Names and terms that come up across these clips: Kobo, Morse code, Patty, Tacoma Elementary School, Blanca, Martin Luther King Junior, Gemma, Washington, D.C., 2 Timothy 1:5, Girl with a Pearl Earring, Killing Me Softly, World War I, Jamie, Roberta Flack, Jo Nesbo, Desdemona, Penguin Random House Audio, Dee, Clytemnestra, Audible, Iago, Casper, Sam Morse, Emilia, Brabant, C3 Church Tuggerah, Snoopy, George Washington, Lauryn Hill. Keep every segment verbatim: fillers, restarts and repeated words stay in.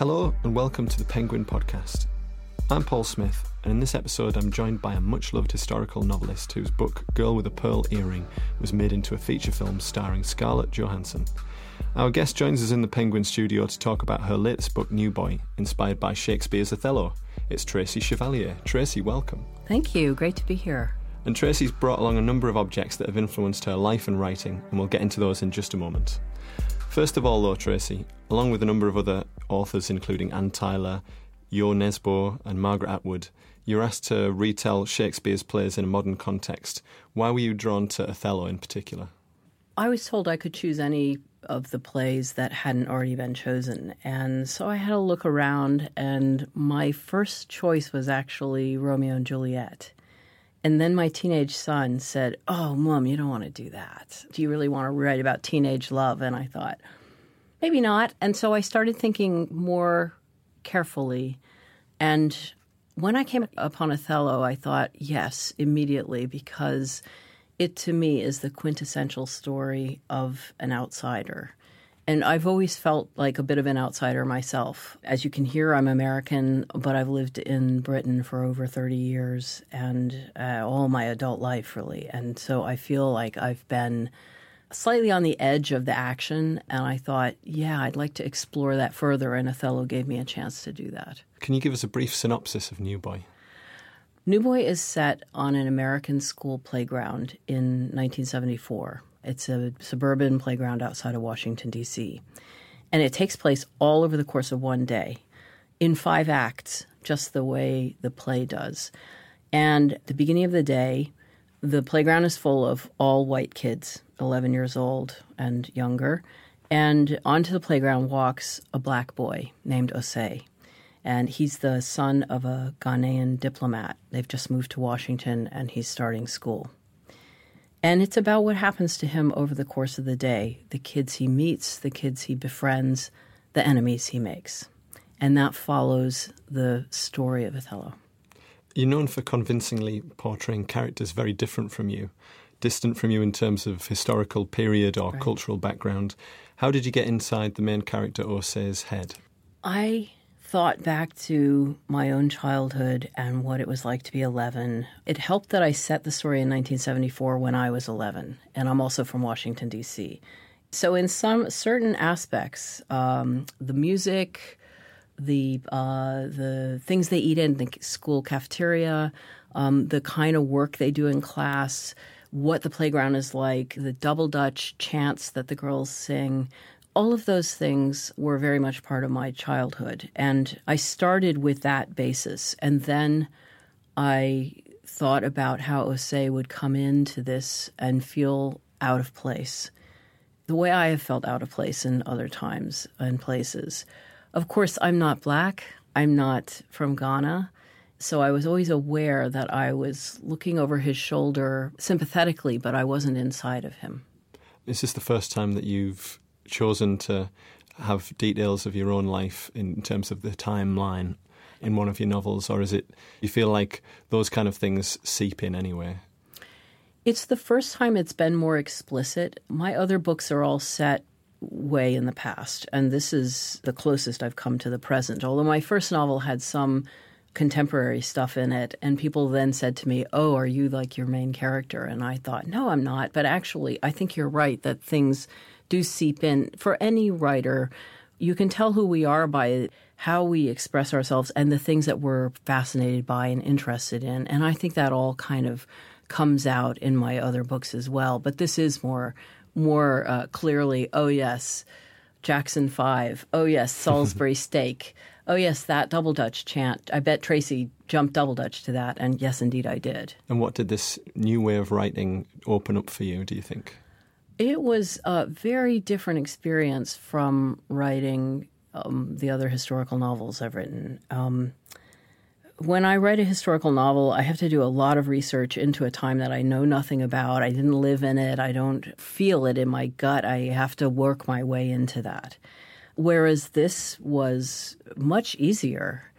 Hello and welcome to the Penguin Podcast. I'm Paul Smith, and in this episode I'm joined by a much-loved historical novelist whose book Girl with a Pearl Earring was made into a feature film starring Scarlett Johansson. Our guest joins us in the Penguin studio to talk about her latest book, New Boy, inspired by Shakespeare's Othello. It's Tracy Chevalier. Tracy, welcome. Thank you. Great to be here. And Tracy's brought along a number of objects that have influenced her life and writing, and we'll get into those in just a moment. First of all, though, Tracy, along with a number of other authors, including Anne Tyler, Jo Nesbo and Margaret Atwood, you're asked to retell Shakespeare's plays in a modern context. Why were you drawn to Othello in particular? I was told I could choose any of the plays that hadn't already been chosen, and so I had a look around, and my first choice was actually Romeo and Juliet. And then my teenage son said, "Oh, Mom, you don't want to do that. Do you really want to write about teenage love?" And I thought, maybe not. And so I started thinking more carefully. And when I came upon Othello, I thought, yes, immediately, because it, to me, is the quintessential story of an outsider. And I've always felt like a bit of an outsider myself. As you can hear, I'm American, but I've lived in Britain for over thirty years and uh, all my adult life, really. And so I feel like I've been slightly on the edge of the action, and I thought, yeah, I'd like to explore that further, and Othello gave me a chance to do that. Can you give us a brief synopsis of New Boy? New Boy is set on an American school playground in nineteen seventy-four. It's a suburban playground outside of Washington, D C, and it takes place all over the course of one day in five acts, just the way the play does. And at the beginning of the day, the playground is full of all white kids, eleven years old and younger, and onto the playground walks a black boy named Osei, and he's the son of a Ghanaian diplomat. They've just moved to Washington, and he's starting school. And it's about what happens to him over the course of the day, the kids he meets, the kids he befriends, the enemies he makes. And that follows the story of Othello. You're known for convincingly portraying characters very different from you, distant from you in terms of historical period or right. cultural background. How did you get inside the main character Osei's head? I thought back to my own childhood and what it was like to be eleven. It helped that I set the story in nineteen seventy-four when I was eleven, and I'm also from Washington, D C. So in some certain aspects, um, the music, the uh, the things they eat in the school cafeteria, um, the kind of work they do in class, what the playground is like, the double Dutch chants that the girls sing, all of those things were very much part of my childhood, and I started with that basis. And then I thought about how Osei would come into this and feel out of place, the way I have felt out of place in other times and places. Of course, I'm not black. I'm not from Ghana. So I was always aware that I was looking over his shoulder sympathetically, but I wasn't inside of him. Is this the first time that you've chosen to have details of your own life in terms of the timeline in one of your novels, or is it you feel like those kind of things seep in anyway? It's the first time it's been more explicit. My other books are all set way in the past, and this is the closest I've come to the present, although my first novel had some contemporary stuff in it, and people then said to me, "Oh, are you like your main character?" And I thought, no, I'm not, but actually I think you're right that things do seep in. For any writer, you can tell who we are by how we express ourselves and the things that we're fascinated by and interested in. And I think that all kind of comes out in my other books as well. But this is more more uh, clearly, oh, yes, Jackson five. Oh, yes, Salisbury steak. Oh, yes, that double Dutch chant. I bet Tracy jumped double Dutch to that. And yes, indeed, I did. And what did this new way of writing open up for you, do you think? It was a very different experience from writing um, the other historical novels I've written. Um, when I write a historical novel, I have to do a lot of research into a time that I know nothing about. I didn't live in it. I don't feel it in my gut. I have to work my way into that. Whereas this was much easier.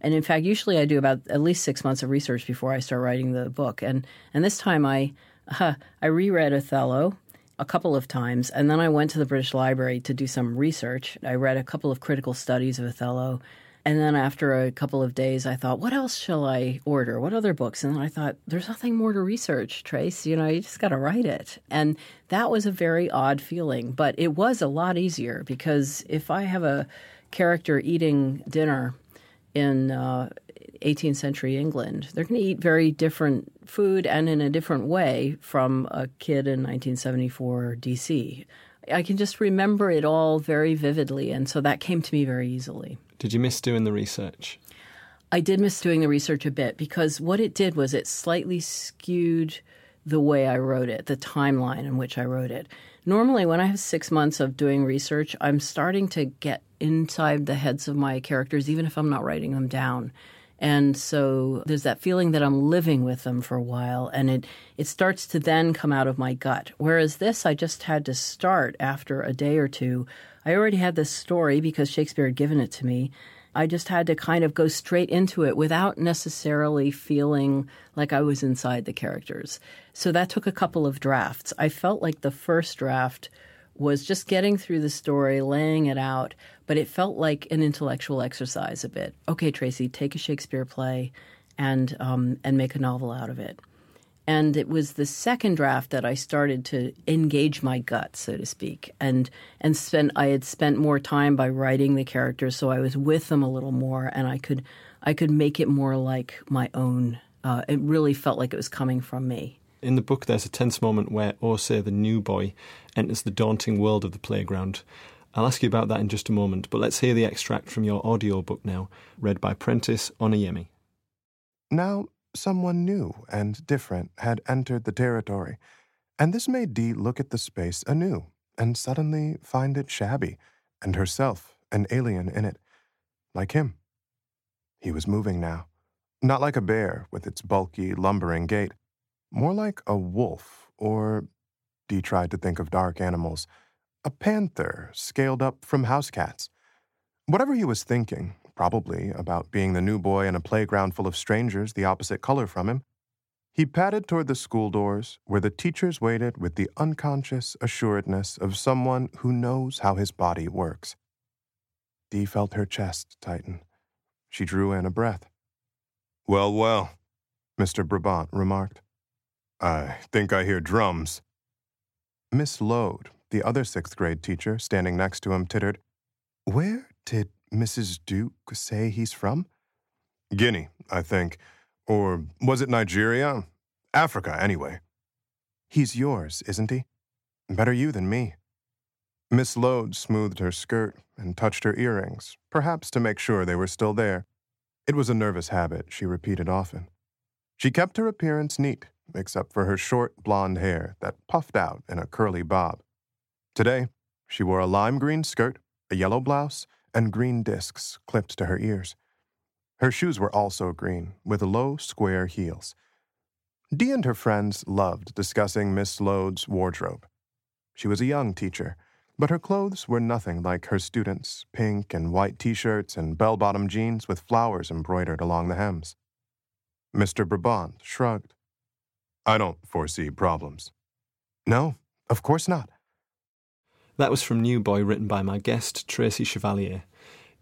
And in fact, usually I do about at least six months of research before I start writing the book. And, and this time I, uh, I reread Othello. a couple of times, and then I went to the British Library to do some research. I read a couple of critical studies of Othello, and then after a couple of days, I thought, what else shall I order? What other books? And then I thought, there's nothing more to research, Trace. You know, you just got to write it. And that was a very odd feeling, but it was a lot easier because if I have a character eating dinner in uh, eighteenth century England, they're going to eat very different food and in a different way from a kid in nineteen seventy-four D C I can just remember it all very vividly, and so that came to me very easily. Did you miss doing the research? I did miss doing the research a bit because what it did was it slightly skewed the way I wrote it, the timeline in which I wrote it. Normally, when I have six months of doing research, I'm starting to get inside the heads of my characters, even if I'm not writing them down. And so there's that feeling that I'm living with them for a while, and it, it starts to then come out of my gut. Whereas this, I just had to start after a day or two. I already had this story because Shakespeare had given it to me. I just had to kind of go straight into it without necessarily feeling like I was inside the characters. So that took a couple of drafts. I felt like the first draft was just getting through the story, laying it out, but it felt like an intellectual exercise a bit. Okay, Tracy, take a Shakespeare play and um, and make a novel out of it. And it was the second draft that I started to engage my gut, so to speak, and and spent I had spent more time by writing the characters, so I was with them a little more, and I could I could make it more like my own. Uh, it really felt like it was coming from me. In the book, there's a tense moment where Osei, the new boy, enters the daunting world of the playground. I'll ask you about that in just a moment, but let's hear the extract from your audiobook now, read by Prentice Oniyemi. Now, someone new and different had entered the territory, and this made Dee look at the space anew and suddenly find it shabby, and herself an alien in it, like him. He was moving now, not like a bear with its bulky, lumbering gait, more like a wolf, or, Dee tried to think of dark animals, a panther scaled up from house cats. Whatever he was thinking, probably about being the new boy in a playground full of strangers the opposite color from him, he padded toward the school doors where the teachers waited with the unconscious assuredness of someone who knows how his body works. Dee felt her chest tighten. She drew in a breath. Well, well, Mister Brabant remarked. I think I hear drums. Miss Lode, the other sixth grade teacher standing next to him, tittered, Where did Missus Duke say he's from? Guinea, I think. Or was it Nigeria? Africa, anyway. He's yours, isn't he? Better you than me. Miss Lode smoothed her skirt and touched her earrings, perhaps to make sure they were still there. It was a nervous habit she repeated often. She kept her appearance neat, except for her short blonde hair that puffed out in a curly bob. Today, she wore a lime green skirt, a yellow blouse, and green discs clipped to her ears. Her shoes were also green, with low, square heels. Dee and her friends loved discussing Miss Lode's wardrobe. She was a young teacher, but her clothes were nothing like her students' pink and white T-shirts and bell-bottom jeans with flowers embroidered along the hems. Mister Brabant shrugged. I don't foresee problems. No, of course not. That was from New Boy, written by my guest, Tracy Chevalier.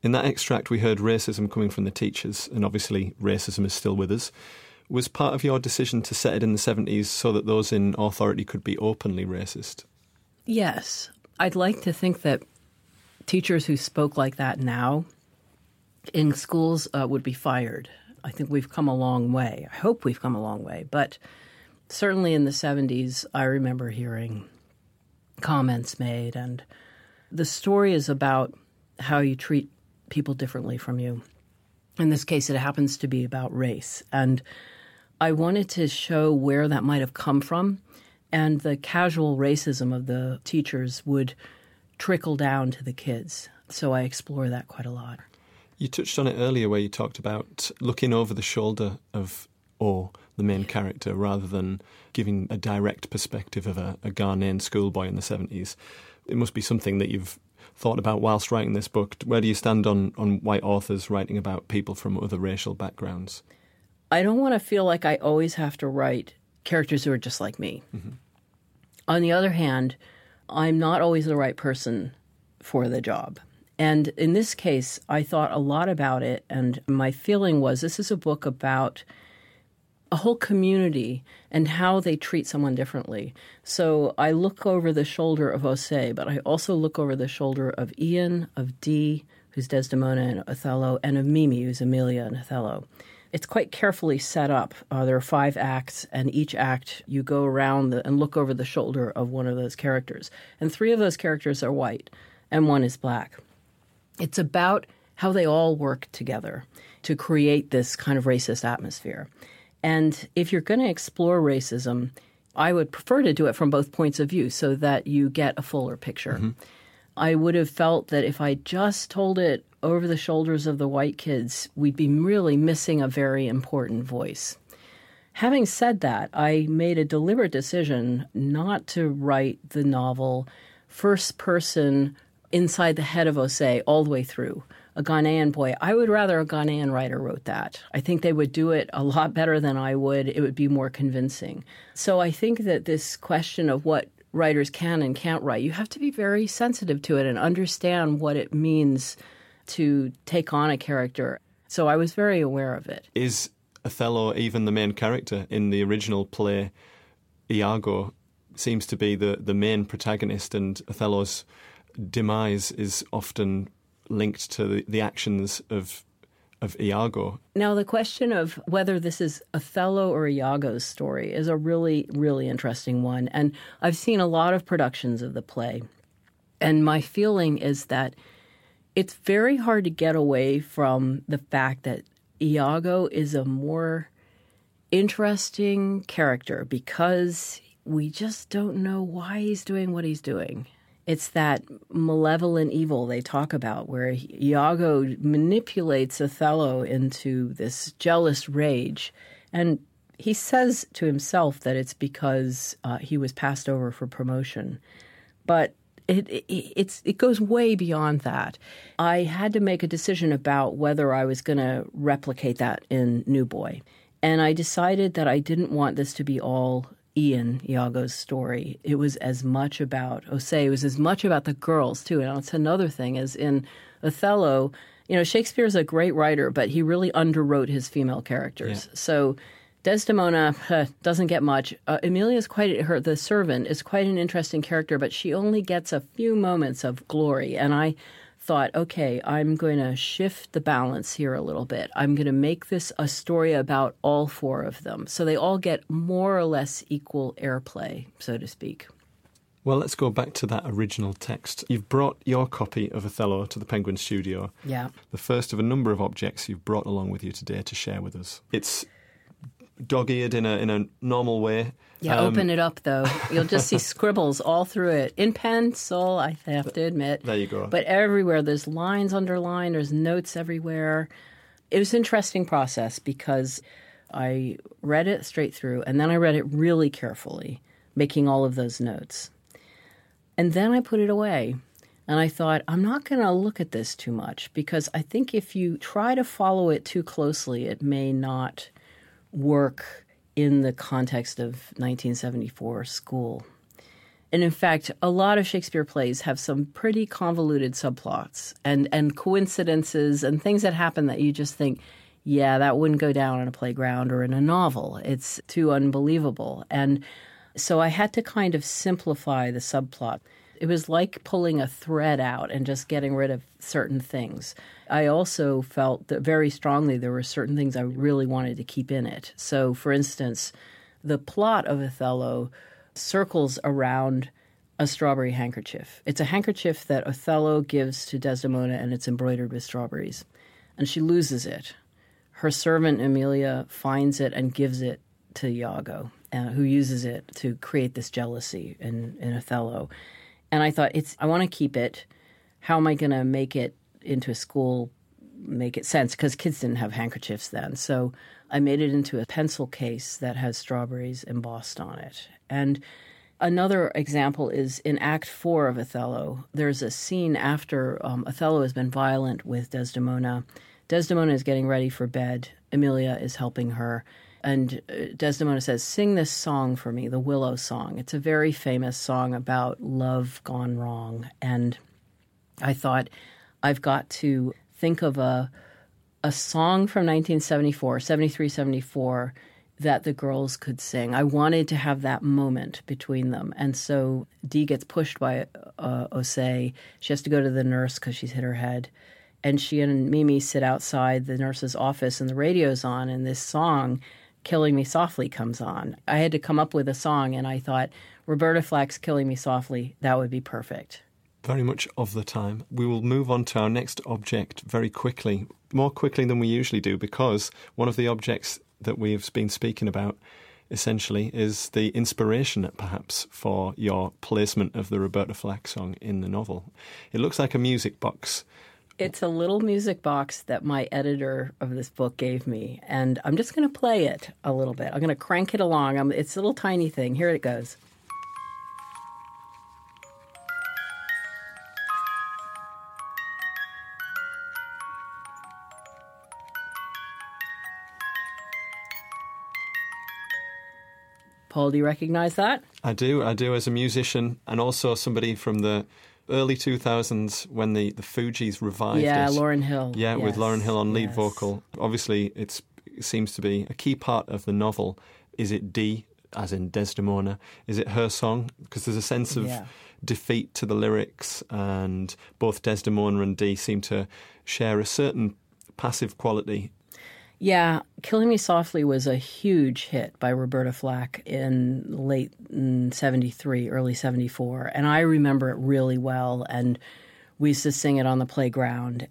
In that extract, we heard racism coming from the teachers, and obviously racism is still with us. Was part of your decision to set it in the seventies so that those in authority could be openly racist? Yes. I'd like to think that teachers who spoke like that now in schools uh, would be fired. I think we've come a long way. I hope we've come a long way. But certainly in the seventies, I remember hearing comments made, and the story is about how you treat people differently from you. In this case, it happens to be about race, and I wanted to show where that might have come from, and the casual racism of the teachers would trickle down to the kids, so I explore that quite a lot. You touched on it earlier where you talked about looking over the shoulder of or the main character rather than giving a direct perspective of a, a Ghanaian schoolboy in the seventies. It must be something that you've thought about whilst writing this book. Where do you stand on, on white authors writing about people from other racial backgrounds? I don't want to feel like I always have to write characters who are just like me. Mm-hmm. On the other hand, I'm not always the right person for the job. And in this case, I thought a lot about it, and my feeling was this is a book about a whole community and how they treat someone differently. So I look over the shoulder of Osei, but I also look over the shoulder of Ian, of Dee, who's Desdemona and Othello, and of Mimi, who's Emilia and Othello. It's quite carefully set up. Uh, there are five acts, and each act you go around the, and look over the shoulder of one of those characters. And three of those characters are white, and one is black. It's about how they all work together to create this kind of racist atmosphere. And if you're going to explore racism, I would prefer to do it from both points of view so that you get a fuller picture. Mm-hmm. I would have felt that if I just told it over the shoulders of the white kids, we'd be really missing a very important voice. Having said that, I made a deliberate decision not to write the novel first person inside the head of Osei all the way through. A Ghanaian boy. I would rather a Ghanaian writer wrote that. I think they would do it a lot better than I would. It would be more convincing. So I think that this question of what writers can and can't write, you have to be very sensitive to it and understand what it means to take on a character. So I was very aware of it. Is Othello even the main character in the original play? Iago seems to be the, the main protagonist, and Othello's demise is often linked to the, the actions of of Iago. Now, the question of whether this is Othello or Iago's story is a really, really interesting one. And I've seen a lot of productions of the play. And my feeling is that it's very hard to get away from the fact that Iago is a more interesting character because we just don't know why he's doing what he's doing. It's that malevolent evil they talk about where Iago manipulates Othello into this jealous rage. And he says to himself that it's because uh, he was passed over for promotion. But it, it, it's, it goes way beyond that. I had to make a decision about whether I was going to replicate that in New Boy. And I decided that I didn't want this to be all Ian, Iago's story. It was as much about Osei. It was as much about the girls, too. And that's another thing is in Othello, you know, Shakespeare's a great writer, but he really underwrote his female characters. Yeah. So Desdemona huh, doesn't get much. Uh, Emilia is quite, her, the servant, is quite an interesting character, but she only gets a few moments of glory. And I thought, okay, I'm going to shift the balance here a little bit. I'm going to make this a story about all four of them. So they all get more or less equal airplay, so to speak. Well, let's go back to that original text. You've brought your copy of Othello to the Penguin Studio. Yeah. The first of a number of objects you've brought along with you today to share with us. It's dog-eared in a, in a normal way. Yeah, um, open it up, though. You'll just see scribbles all through it. In pencil, I have to admit. There you go. But everywhere. There's lines underlined. There's notes everywhere. It was an interesting process because I read it straight through, and then I read it really carefully, making all of those notes. And then I put it away, and I thought, I'm not going to look at this too much because I think if you try to follow it too closely, it may not work in the context of nineteen seventy-four school. And in fact, a lot of Shakespeare plays have some pretty convoluted subplots and, and coincidences and things that happen that you just think, yeah, that wouldn't go down on a playground or in a novel. It's too unbelievable. And so I had to kind of simplify the subplot. It was like pulling a thread out and just getting rid of certain things. I also felt that very strongly there were certain things I really wanted to keep in it. So, for instance, the plot of Othello circles around a strawberry handkerchief. It's a handkerchief that Othello gives to Desdemona, and it's embroidered with strawberries. And she loses it. Her servant, Emilia, finds it and gives it to Iago, uh, who uses it to create this jealousy in, in Othello. And I thought, it's. I want to keep it. How am I going to make it into a school, make it sense? Because kids didn't have handkerchiefs then. So I made it into a pencil case that has strawberries embossed on it. And another example is in Act Four of Othello. There's a scene after um, Othello has been violent with Desdemona. Desdemona is getting ready for bed. Emilia is helping her. And Desdemona says, sing this song for me, the Willow Song. It's a very famous song about love gone wrong. And I thought, I've got to think of a a song from nineteen seventy-four, seventy-three, seventy-four, that the girls could sing. I wanted to have that moment between them. And so Dee gets pushed by uh, Osei. She has to go to the nurse because she's hit her head. And she and Mimi sit outside the nurse's office and the radio's on, and this song, Killing Me Softly, comes on. I had to come up with a song, and I thought, Roberta Flack's Killing Me Softly, that would be perfect. Very much of the time. We will move on to our next object very quickly, more quickly than we usually do, because one of the objects that we've been speaking about essentially is the inspiration, perhaps, for your placement of the Roberta Flack song in the novel. It looks like a music box. It's a little music box that my editor of this book gave me, and I'm just going to play it a little bit. I'm going to crank it along. I'm, it's a little tiny thing. Here it goes. Paul, do you recognize that? I do. I do, as a musician, and also somebody from the early two thousands when the, the Fugees revived yeah, it. Yeah, Lauryn Hill. Yeah, yes. With Lauryn Hill on lead yes. vocal. Obviously, it's, it seems to be a key part of the novel. Is it Dee, as in Desdemona? Is it her song? Because there's a sense of yeah. defeat to the lyrics, and both Desdemona and Dee seem to share a certain passive quality. Yeah, Killing Me Softly was a huge hit by Roberta Flack in late seventy-three, early seventy-four, and I remember it really well, and we used to sing it on the playground.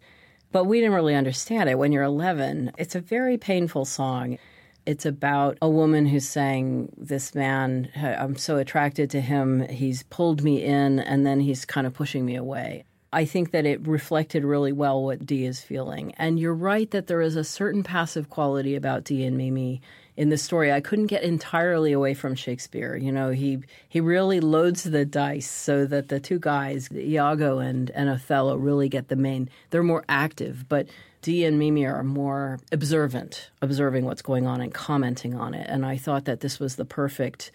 But we didn't really understand it. When you're eleven, it's a very painful song. It's about a woman who's saying, this man, I'm so attracted to him, he's pulled me in, and then he's kind of pushing me away. I think that it reflected really well what Dee is feeling. And you're right that there is a certain passive quality about Dee and Mimi in the story. I couldn't get entirely away from Shakespeare. You know, he he really loads the dice so that the two guys, Iago and, and Othello, really get the main. They're more active, but Dee and Mimi are more observant, observing what's going on and commenting on it. And I thought that this was the perfect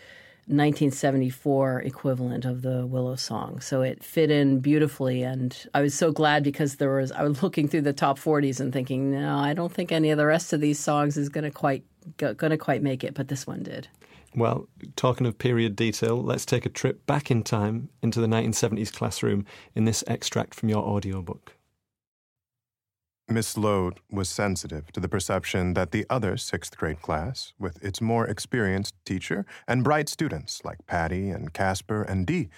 nineteen seventy-four equivalent of the Willow Song. So it fit in beautifully, and I was so glad, because there was I was looking through the top forties and thinking, no, I don't think any of the rest of these songs is going to quite going to quite make it, but this one did. Well, talking of period detail, let's take a trip back in time into the nineteen seventies classroom in this extract from your audiobook. Miss Lode was sensitive to the perception that the other sixth-grade class, with its more experienced teacher and bright students like Patty and Casper and Dee,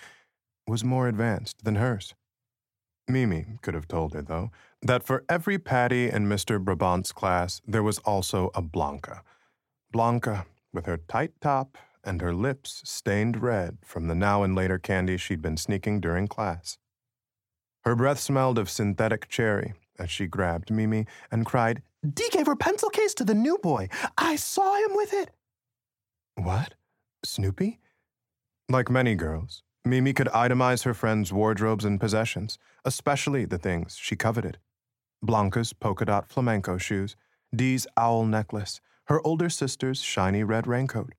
was more advanced than hers. Mimi could have told her, though, that for every Patty in Mister Brabant's class, there was also a Blanca. Blanca, with her tight top and her lips stained red from the now and later candy she'd been sneaking during class. Her breath smelled of synthetic cherry, as she grabbed Mimi and cried, Dee gave her pencil case to the new boy. I saw him with it. What? Snoopy? Like many girls, Mimi could itemize her friends' wardrobes and possessions, especially the things she coveted. Blanca's polka dot flamenco shoes, Dee's owl necklace, her older sister's shiny red raincoat.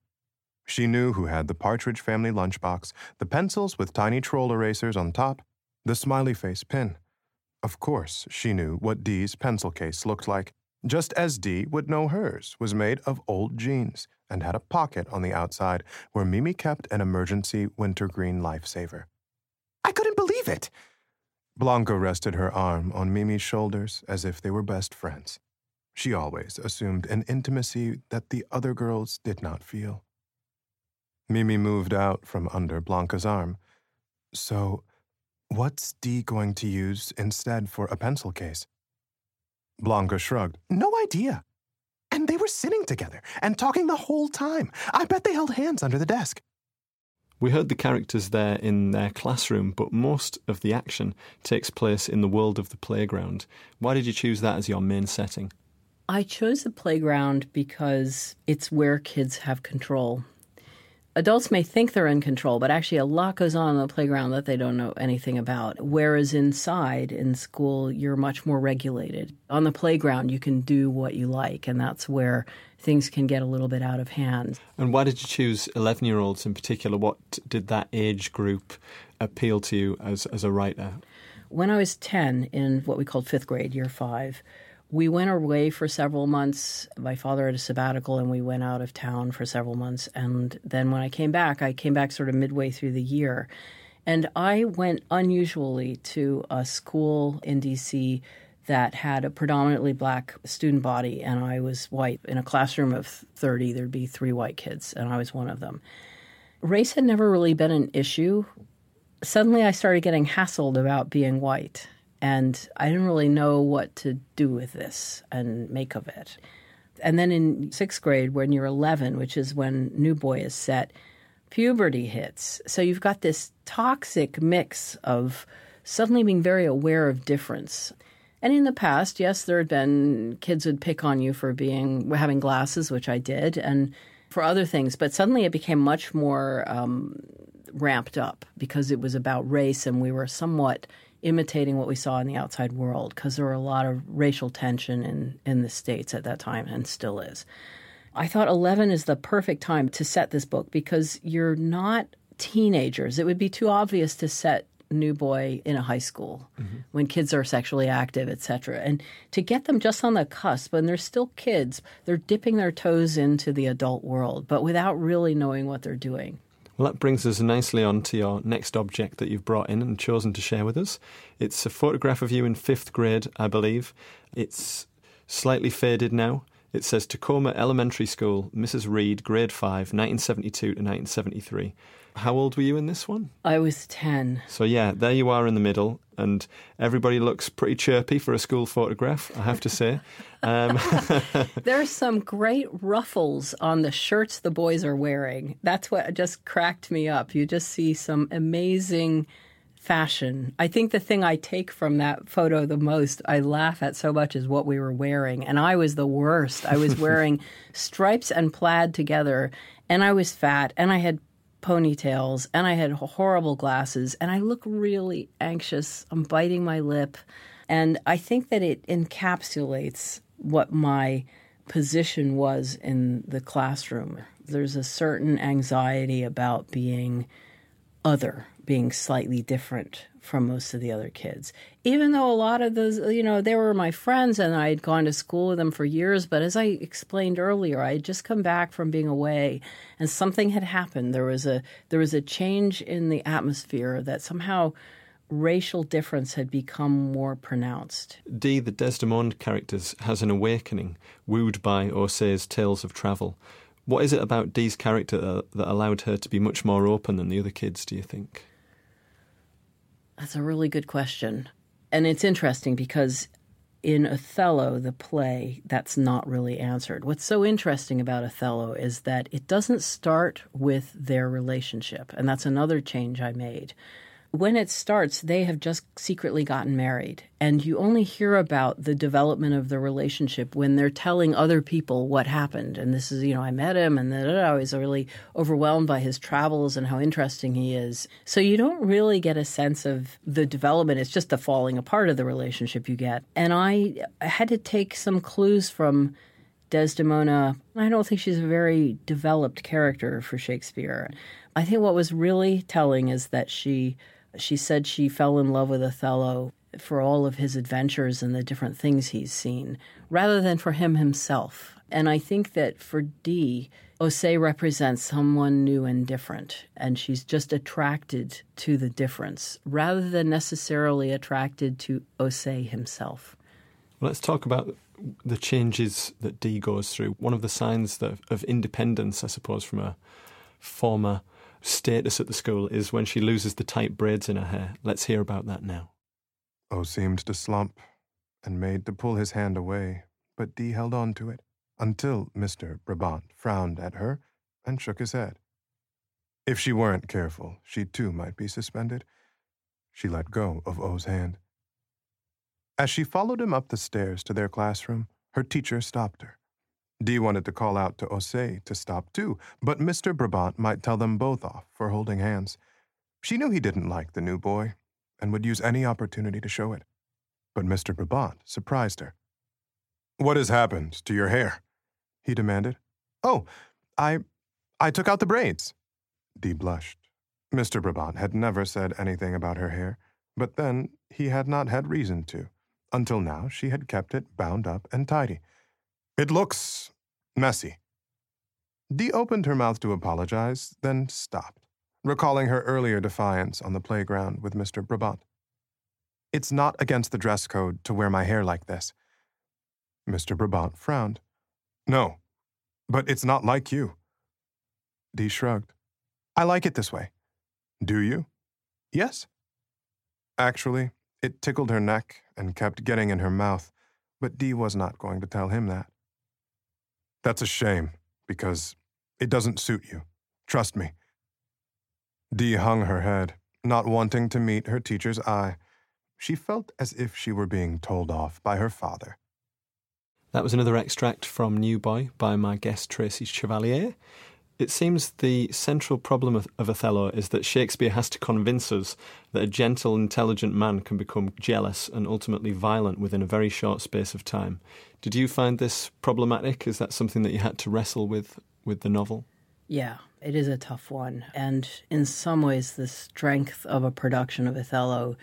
She knew who had the Partridge family lunchbox, the pencils with tiny troll erasers on top, the smiley face pin. Of course, she knew what Dee's pencil case looked like, just as Dee would know hers was made of old jeans and had a pocket on the outside where Mimi kept an emergency wintergreen lifesaver. I couldn't believe it! Blanca rested her arm on Mimi's shoulders as if they were best friends. She always assumed an intimacy that the other girls did not feel. Mimi moved out from under Blanca's arm. So, what's Dee going to use instead for a pencil case? Blanca shrugged. No idea. And they were sitting together and talking the whole time. I bet they held hands under the desk. We heard the characters there in their classroom, but most of the action takes place in the world of the playground. Why did you choose that as your main setting? I chose the playground because it's where kids have control. adults may think they're in control, but actually a lot goes on on the playground that they don't know anything about. Whereas inside, in school, you're much more regulated. On the playground, you can do what you like, and that's where things can get a little bit out of hand. And why did you choose eleven-year-olds in particular? What did that age group appeal to you as, as a writer? When I was ten, in what we called fifth grade, year five, we went away for several months. My father had a sabbatical, and we went out of town for several months. And then when I came back, I came back sort of midway through the year. And I went unusually to a school in D C that had a predominantly black student body, and I was white. In a classroom of thirty, there'd be three white kids, and I was one of them. Race had never really been an issue. Suddenly I started getting hassled about being white. And I didn't really know what to do with this and make of it. And then in sixth grade, when you're eleven, which is when New Boy is set, puberty hits. So you've got this toxic mix of suddenly being very aware of difference. And in the past, yes, there had been kids would pick on you for being having glasses, which I did, and for other things. But suddenly it became much more um, ramped up because it was about race, and we were somewhat imitating what we saw in the outside world, because there were a lot of racial tension in, in the States at that time, and still is. I thought eleven is the perfect time to set this book because you're not teenagers. It would be too obvious to set New Boy in a high school mm-hmm. when kids are sexually active, et cetera. And to get them just on the cusp, and they're still kids, they're dipping their toes into the adult world, but without really knowing what they're doing. Well, that brings us nicely on to your next object that you've brought in and chosen to share with us. It's a photograph of you in fifth grade, I believe. It's slightly faded now. It says Tacoma Elementary School, Missus Reed, grade five, nineteen seventy-two to nineteen seventy-three. How old were you in this one? I was ten. So, yeah, there you are in the middle, and everybody looks pretty chirpy for a school photograph, I have to say. Um, There's some great ruffles on the shirts the boys are wearing. That's what just cracked me up. You just see some amazing fashion. I think the thing I take from that photo the most, I laugh at so much, is what we were wearing. And I was the worst. I was wearing stripes and plaid together, and I was fat, and I had ponytails, and I had horrible glasses, and I look really anxious. I'm biting my lip. And I think that it encapsulates what my position was in the classroom. There's a certain anxiety about being other, being slightly different from most of the other kids. Even though a lot of those, you know, they were my friends and I had gone to school with them for years. But as I explained earlier, I had just come back from being away and something had happened. There was a there was a change in the atmosphere that somehow racial difference had become more pronounced. Dee, the Desdemona character, has an awakening, wooed by Osei's tales of travel. What is it about Dee's character that allowed her to be much more open than the other kids, do you think? That's a really good question. And it's interesting because in Othello, the play, that's not really answered. What's so interesting about Othello is that it doesn't start with their relationship. And that's another change I made. When it starts, they have just secretly gotten married. And you only hear about the development of the relationship when they're telling other people what happened. And this is, you know, I met him and I was really overwhelmed by his travels and how interesting he is. So you don't really get a sense of the development. It's just the falling apart of the relationship you get. And I had to take some clues from Desdemona. I don't think she's a very developed character for Shakespeare. I think what was really telling is that she... She said she fell in love with Othello for all of his adventures and the different things he's seen, rather than for him himself. And I think that for Dee, Osei represents someone new and different, and she's just attracted to the difference, rather than necessarily attracted to Osei himself. Well, let's talk about the changes that Dee goes through. One of the signs that, of independence, I suppose, from a former status at the school is when she loses the tight braids in her hair. Let's hear about that now. O seemed to slump and made to pull his hand away, but Dee held on to it until Mister Brabant frowned at her and shook his head. If she weren't careful, she too might be suspended. She let go of O's hand. As she followed him up the stairs to their classroom, her teacher stopped her. Dee wanted to call out to Osei to stop too, but Mister Brabant might tell them both off for holding hands. She knew he didn't like the new boy and would use any opportunity to show it. But Mister Brabant surprised her. "What has happened to your hair?" he demanded. "Oh, I... I took out the braids." Dee blushed. Mister Brabant had never said anything about her hair, but then he had not had reason to. Until now, she had kept it bound up and tidy. "It looks messy." Dee opened her mouth to apologize, then stopped, recalling her earlier defiance on the playground with Mister Brabant. "It's not against the dress code to wear my hair like this." Mister Brabant frowned. "No, but it's not like you." Dee shrugged. "I like it this way." "Do you?" "Yes." Actually, it tickled her neck and kept getting in her mouth, but Dee was not going to tell him that. "That's a shame, because it doesn't suit you. Trust me." Dee hung her head, not wanting to meet her teacher's eye. She felt as if she were being told off by her father. That was another extract from New Boy by my guest Tracy Chevalier. It seems the central problem of, of Othello is that Shakespeare has to convince us that a gentle, intelligent man can become jealous and ultimately violent within a very short space of time. Did you find this problematic? Is that something that you had to wrestle with with the novel? Yeah, it is a tough one. And in some ways, the strength of a production of Othello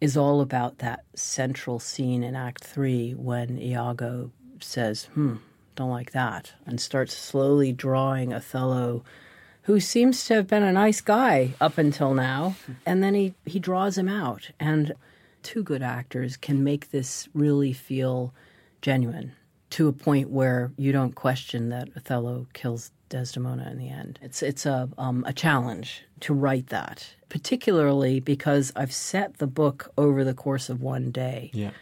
is all about that central scene in Act Three when Iago says, hmm, don't like that, and starts slowly drawing Othello, who seems to have been a nice guy up until now, and then he, he draws him out. And two good actors can make this really feel genuine to a point where you don't question that Othello kills Desdemona in the end. It's it's a um, a challenge to write that, particularly because I've set the book over the course of one day. Yeah.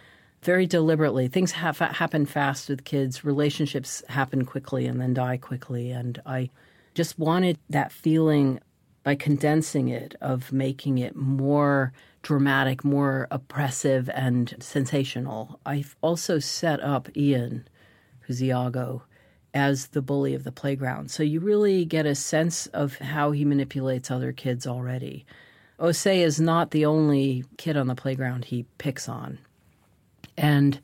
Very deliberately. Things ha- happen fast with kids. Relationships happen quickly and then die quickly. And I just wanted that feeling, by condensing it, of making it more dramatic, more oppressive and sensational. I've also set up Ian, who's Iago, as the bully of the playground. So you really get a sense of how he manipulates other kids already. Osei is not the only kid on the playground he picks on. And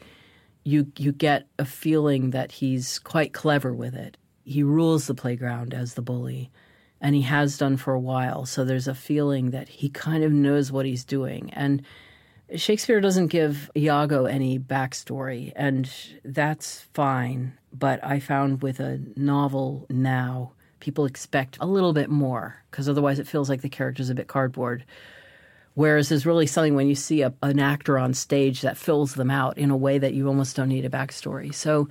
you you get a feeling that he's quite clever with it. He rules the playground as the bully, and he has done for a while. So there's a feeling that he kind of knows what he's doing. And Shakespeare doesn't give Iago any backstory, and that's fine. But I found with a novel now, people expect a little bit more, because otherwise it feels like the character's a bit cardboard. Whereas there's really something when you see a, an actor on stage that fills them out in a way that you almost don't need a backstory. So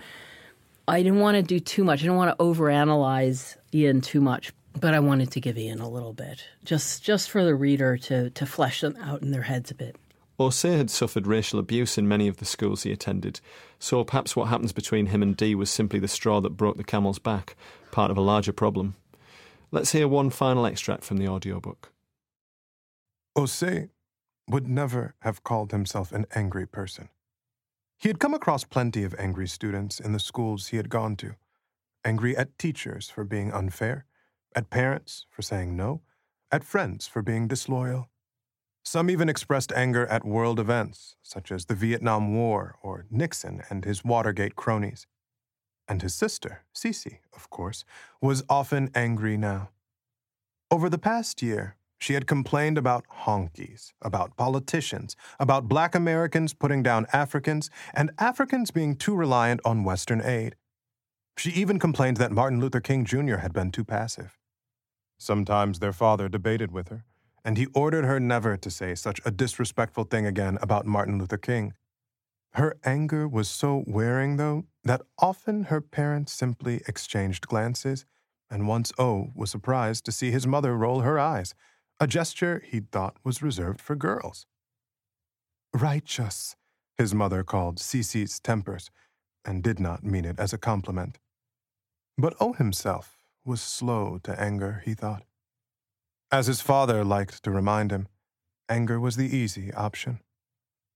I didn't want to do too much. I didn't want to overanalyze Ian too much, but I wanted to give Ian a little bit, just just for the reader to, to flesh them out in their heads a bit. Osei had suffered racial abuse in many of the schools he attended, so perhaps what happens between him and Dee was simply the straw that broke the camel's back, part of a larger problem. Let's hear one final extract from the audiobook. Osei would never have called himself an angry person. He had come across plenty of angry students in the schools he had gone to, angry at teachers for being unfair, at parents for saying no, at friends for being disloyal. Some even expressed anger at world events, such as the Vietnam War or Nixon and his Watergate cronies. And his sister, Sisi, of course, was often angry now. Over the past year, she had complained about honkies, about politicians, about black Americans putting down Africans, and Africans being too reliant on Western aid. She even complained that Martin Luther King Junior had been too passive. Sometimes their father debated with her, and he ordered her never to say such a disrespectful thing again about Martin Luther King. Her anger was so wearing, though, that often her parents simply exchanged glances, and once O was surprised to see his mother roll her eyes, a gesture he'd thought was reserved for girls. Righteous, his mother called Sisi's tempers, and did not mean it as a compliment. But O himself was slow to anger, he thought. As his father liked to remind him, anger was the easy option.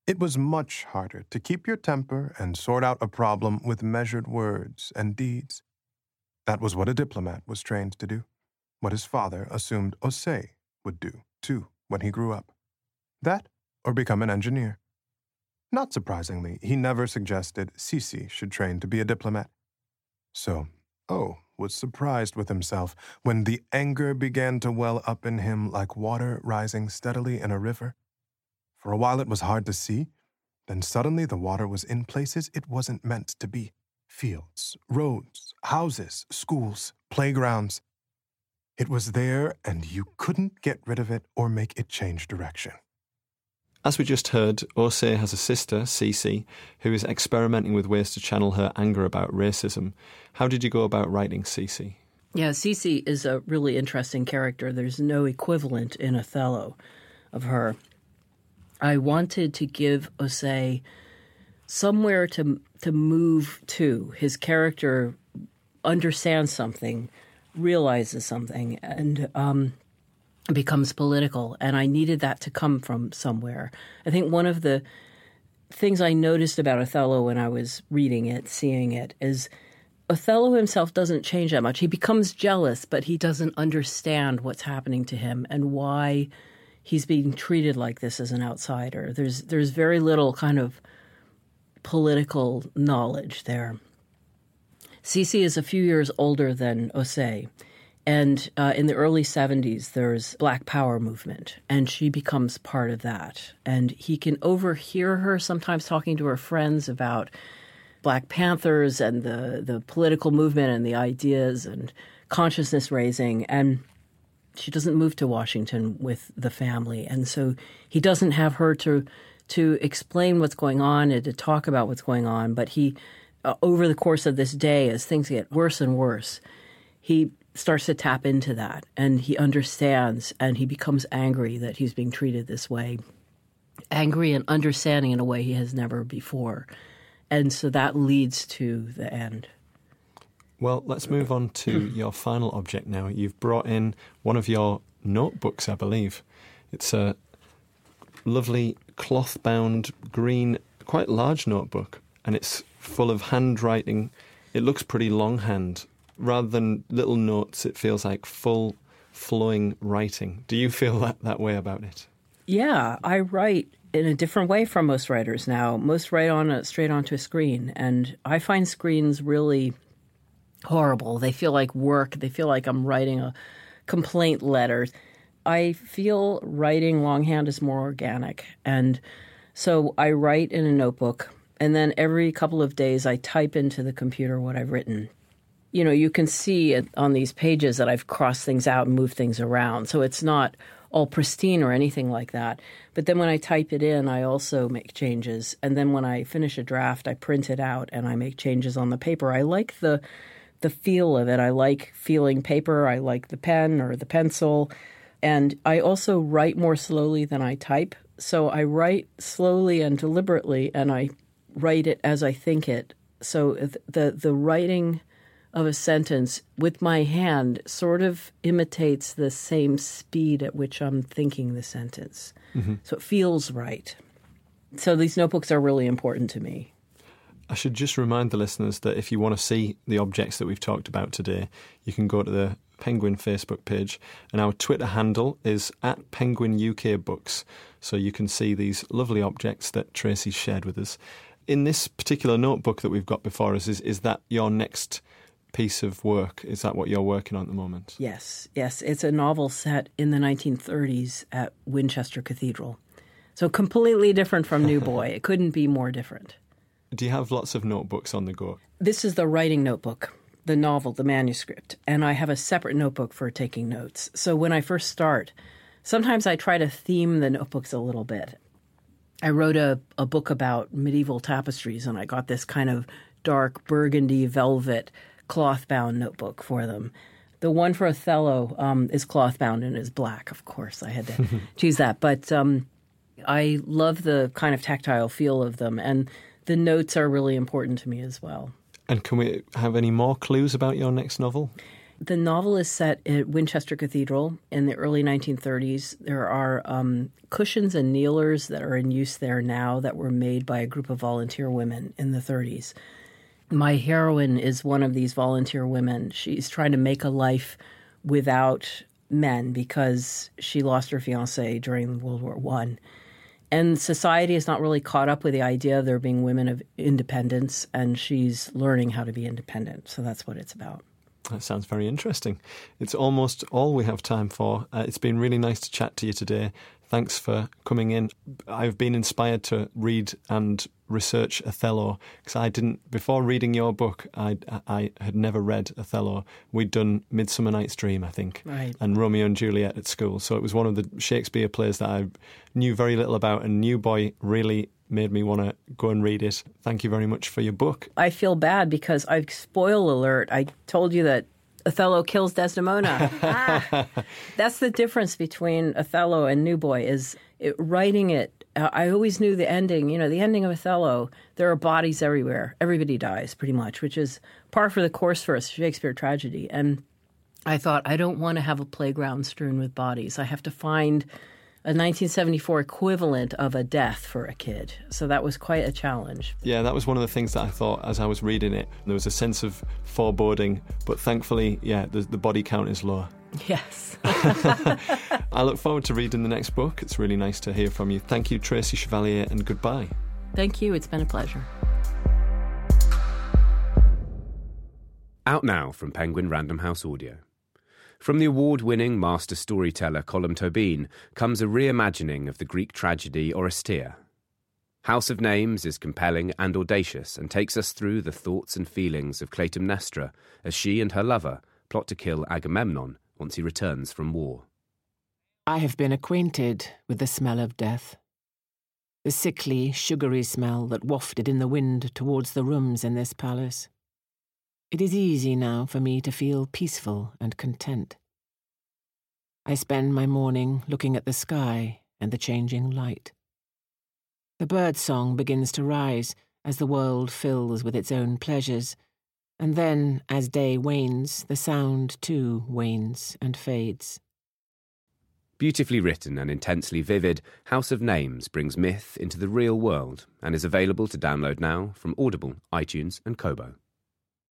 It was much harder to keep your temper and sort out a problem with measured words and deeds. That was what a diplomat was trained to do, what his father assumed Osei would do, too, when he grew up. That or become an engineer. Not surprisingly, he never suggested Sisi should train to be a diplomat. So, oh, was surprised with himself when the anger began to well up in him like water rising steadily in a river. For a while it was hard to see, then suddenly the water was in places it wasn't meant to be. Fields, roads, houses, schools, playgrounds. It was there, and you couldn't get rid of it or make it change direction. As we just heard, Osei has a sister, Sisi, who is experimenting with ways to channel her anger about racism. How did you go about writing Sisi? Yeah, Sisi is a really interesting character. There's no equivalent in Othello of her. I wanted to give Osei somewhere to to move to. His character understands something, realizes something, and um becomes political, and I needed that to come from somewhere. I think one of the things I noticed about Othello when I was reading it, seeing it, is Othello himself doesn't change that much. He becomes jealous, but he doesn't understand what's happening to him and why he's being treated like this as an outsider. There's there's very little kind of political knowledge there. Sisi is a few years older than Osei. And uh, in the early seventies, there's Black Power movement, and she becomes part of that. And he can overhear her sometimes talking to her friends about Black Panthers and the, the political movement and the ideas and consciousness raising. And she doesn't move to Washington with the family. And so he doesn't have her to, to explain what's going on and to talk about what's going on. But he, uh, over the course of this day, as things get worse and worse, he starts to tap into that, and he understands, and he becomes angry that he's being treated this way, angry and understanding in a way he has never before. And so that leads to the end. Well, let's move on to your final object now. You've brought in one of your notebooks, I believe. It's a lovely cloth-bound green, quite large notebook, and it's full of handwriting. It looks pretty longhand. Rather than little notes, it feels like full, flowing writing. Do you feel that, that way about it? Yeah, I write in a different way from most writers now. Most write on a, straight onto a screen, and I find screens really horrible. They feel like work. They feel like I'm writing a complaint letter. I feel writing longhand is more organic, and so I write in a notebook, and then every couple of days I type into the computer what I've written. You know, you can see on these pages that I've crossed things out and moved things around. So it's not all pristine or anything like that. But then when I type it in, I also make changes. And then when I finish a draft, I print it out and I make changes on the paper. I like the the feel of it. I like feeling paper. I like the pen or the pencil. And I also write more slowly than I type. So I write slowly and deliberately, and I write it as I think it. So the the writing of a sentence with my hand sort of imitates the same speed at which I'm thinking the sentence. Mm-hmm. So it feels right. So these notebooks are really important to me. I should just remind the listeners that if you want to see the objects that we've talked about today, you can go to the Penguin Facebook page, and our Twitter handle is at Penguin U K Books, so you can see these lovely objects that Tracy shared with us. In this particular notebook that we've got before us, is, is that your next piece of work? Is that what you're working on at the moment? Yes, yes. It's a novel set in the nineteen thirties at Winchester Cathedral. So completely different from New Boy. It couldn't be more different. Do you have lots of notebooks on the go? This is the writing notebook, the novel, the manuscript, and I have a separate notebook for taking notes. So when I first start, sometimes I try to theme the notebooks a little bit. I wrote a, a book about medieval tapestries, and I got this kind of dark burgundy velvet cloth-bound notebook for them. The one for Othello um, is cloth-bound and is black, of course. I had to choose that. But um, I love the kind of tactile feel of them, and the notes are really important to me as well. And can we have any more clues about your next novel? The novel is set at Winchester Cathedral in the early nineteen thirties. There are um, cushions and kneelers that are in use there now that were made by a group of volunteer women in the thirties. My heroine is one of these volunteer women. She's trying to make a life without men because she lost her fiancé during World War One. And society is not really caught up with the idea of there being women of independence, and she's learning how to be independent. So that's what it's about. That sounds very interesting. It's almost all we have time for. Uh, it's been really nice to chat to you today. Thanks for coming in. I've been inspired to read and research Othello because I didn't, before reading your book, I, I had never read Othello. We'd done Midsummer Night's Dream, I think, right, and Romeo and Juliet at school. So it was one of the Shakespeare plays that I knew very little about, and New Boy really made me want to go and read it. Thank you very much for your book. I feel bad because, I spoil alert, I told you that Othello kills Desdemona. ah, that's the difference between Othello and New Boy, is it, writing it, I always knew the ending. You know, the ending of Othello, there are bodies everywhere. Everybody dies, pretty much, which is par for the course for a Shakespeare tragedy. And I thought, I don't want to have a playground strewn with bodies. I have to find a nineteen seventy-four equivalent of a death for a kid. So that was quite a challenge. Yeah, that was one of the things that I thought as I was reading it. There was a sense of foreboding, but thankfully, yeah, the, the body count is low. Yes. I look forward to reading the next book. It's really nice to hear from you. Thank you, Tracy Chevalier, and goodbye. Thank you. It's been a pleasure. Out now from Penguin Random House Audio. From the award-winning master storyteller Colm Tobin comes a reimagining of the Greek tragedy Oresteia. House of Names is compelling and audacious and takes us through the thoughts and feelings of Clytemnestra as she and her lover plot to kill Agamemnon once he returns from war. I have been acquainted with the smell of death, the sickly, sugary smell that wafted in the wind towards the rooms in this palace. It is easy now for me to feel peaceful and content. I spend my morning looking at the sky and the changing light. The bird's song begins to rise as the world fills with its own pleasures, and then, as day wanes, the sound too wanes and fades. Beautifully written and intensely vivid, House of Names brings myth into the real world and is available to download now from Audible, iTunes and Kobo.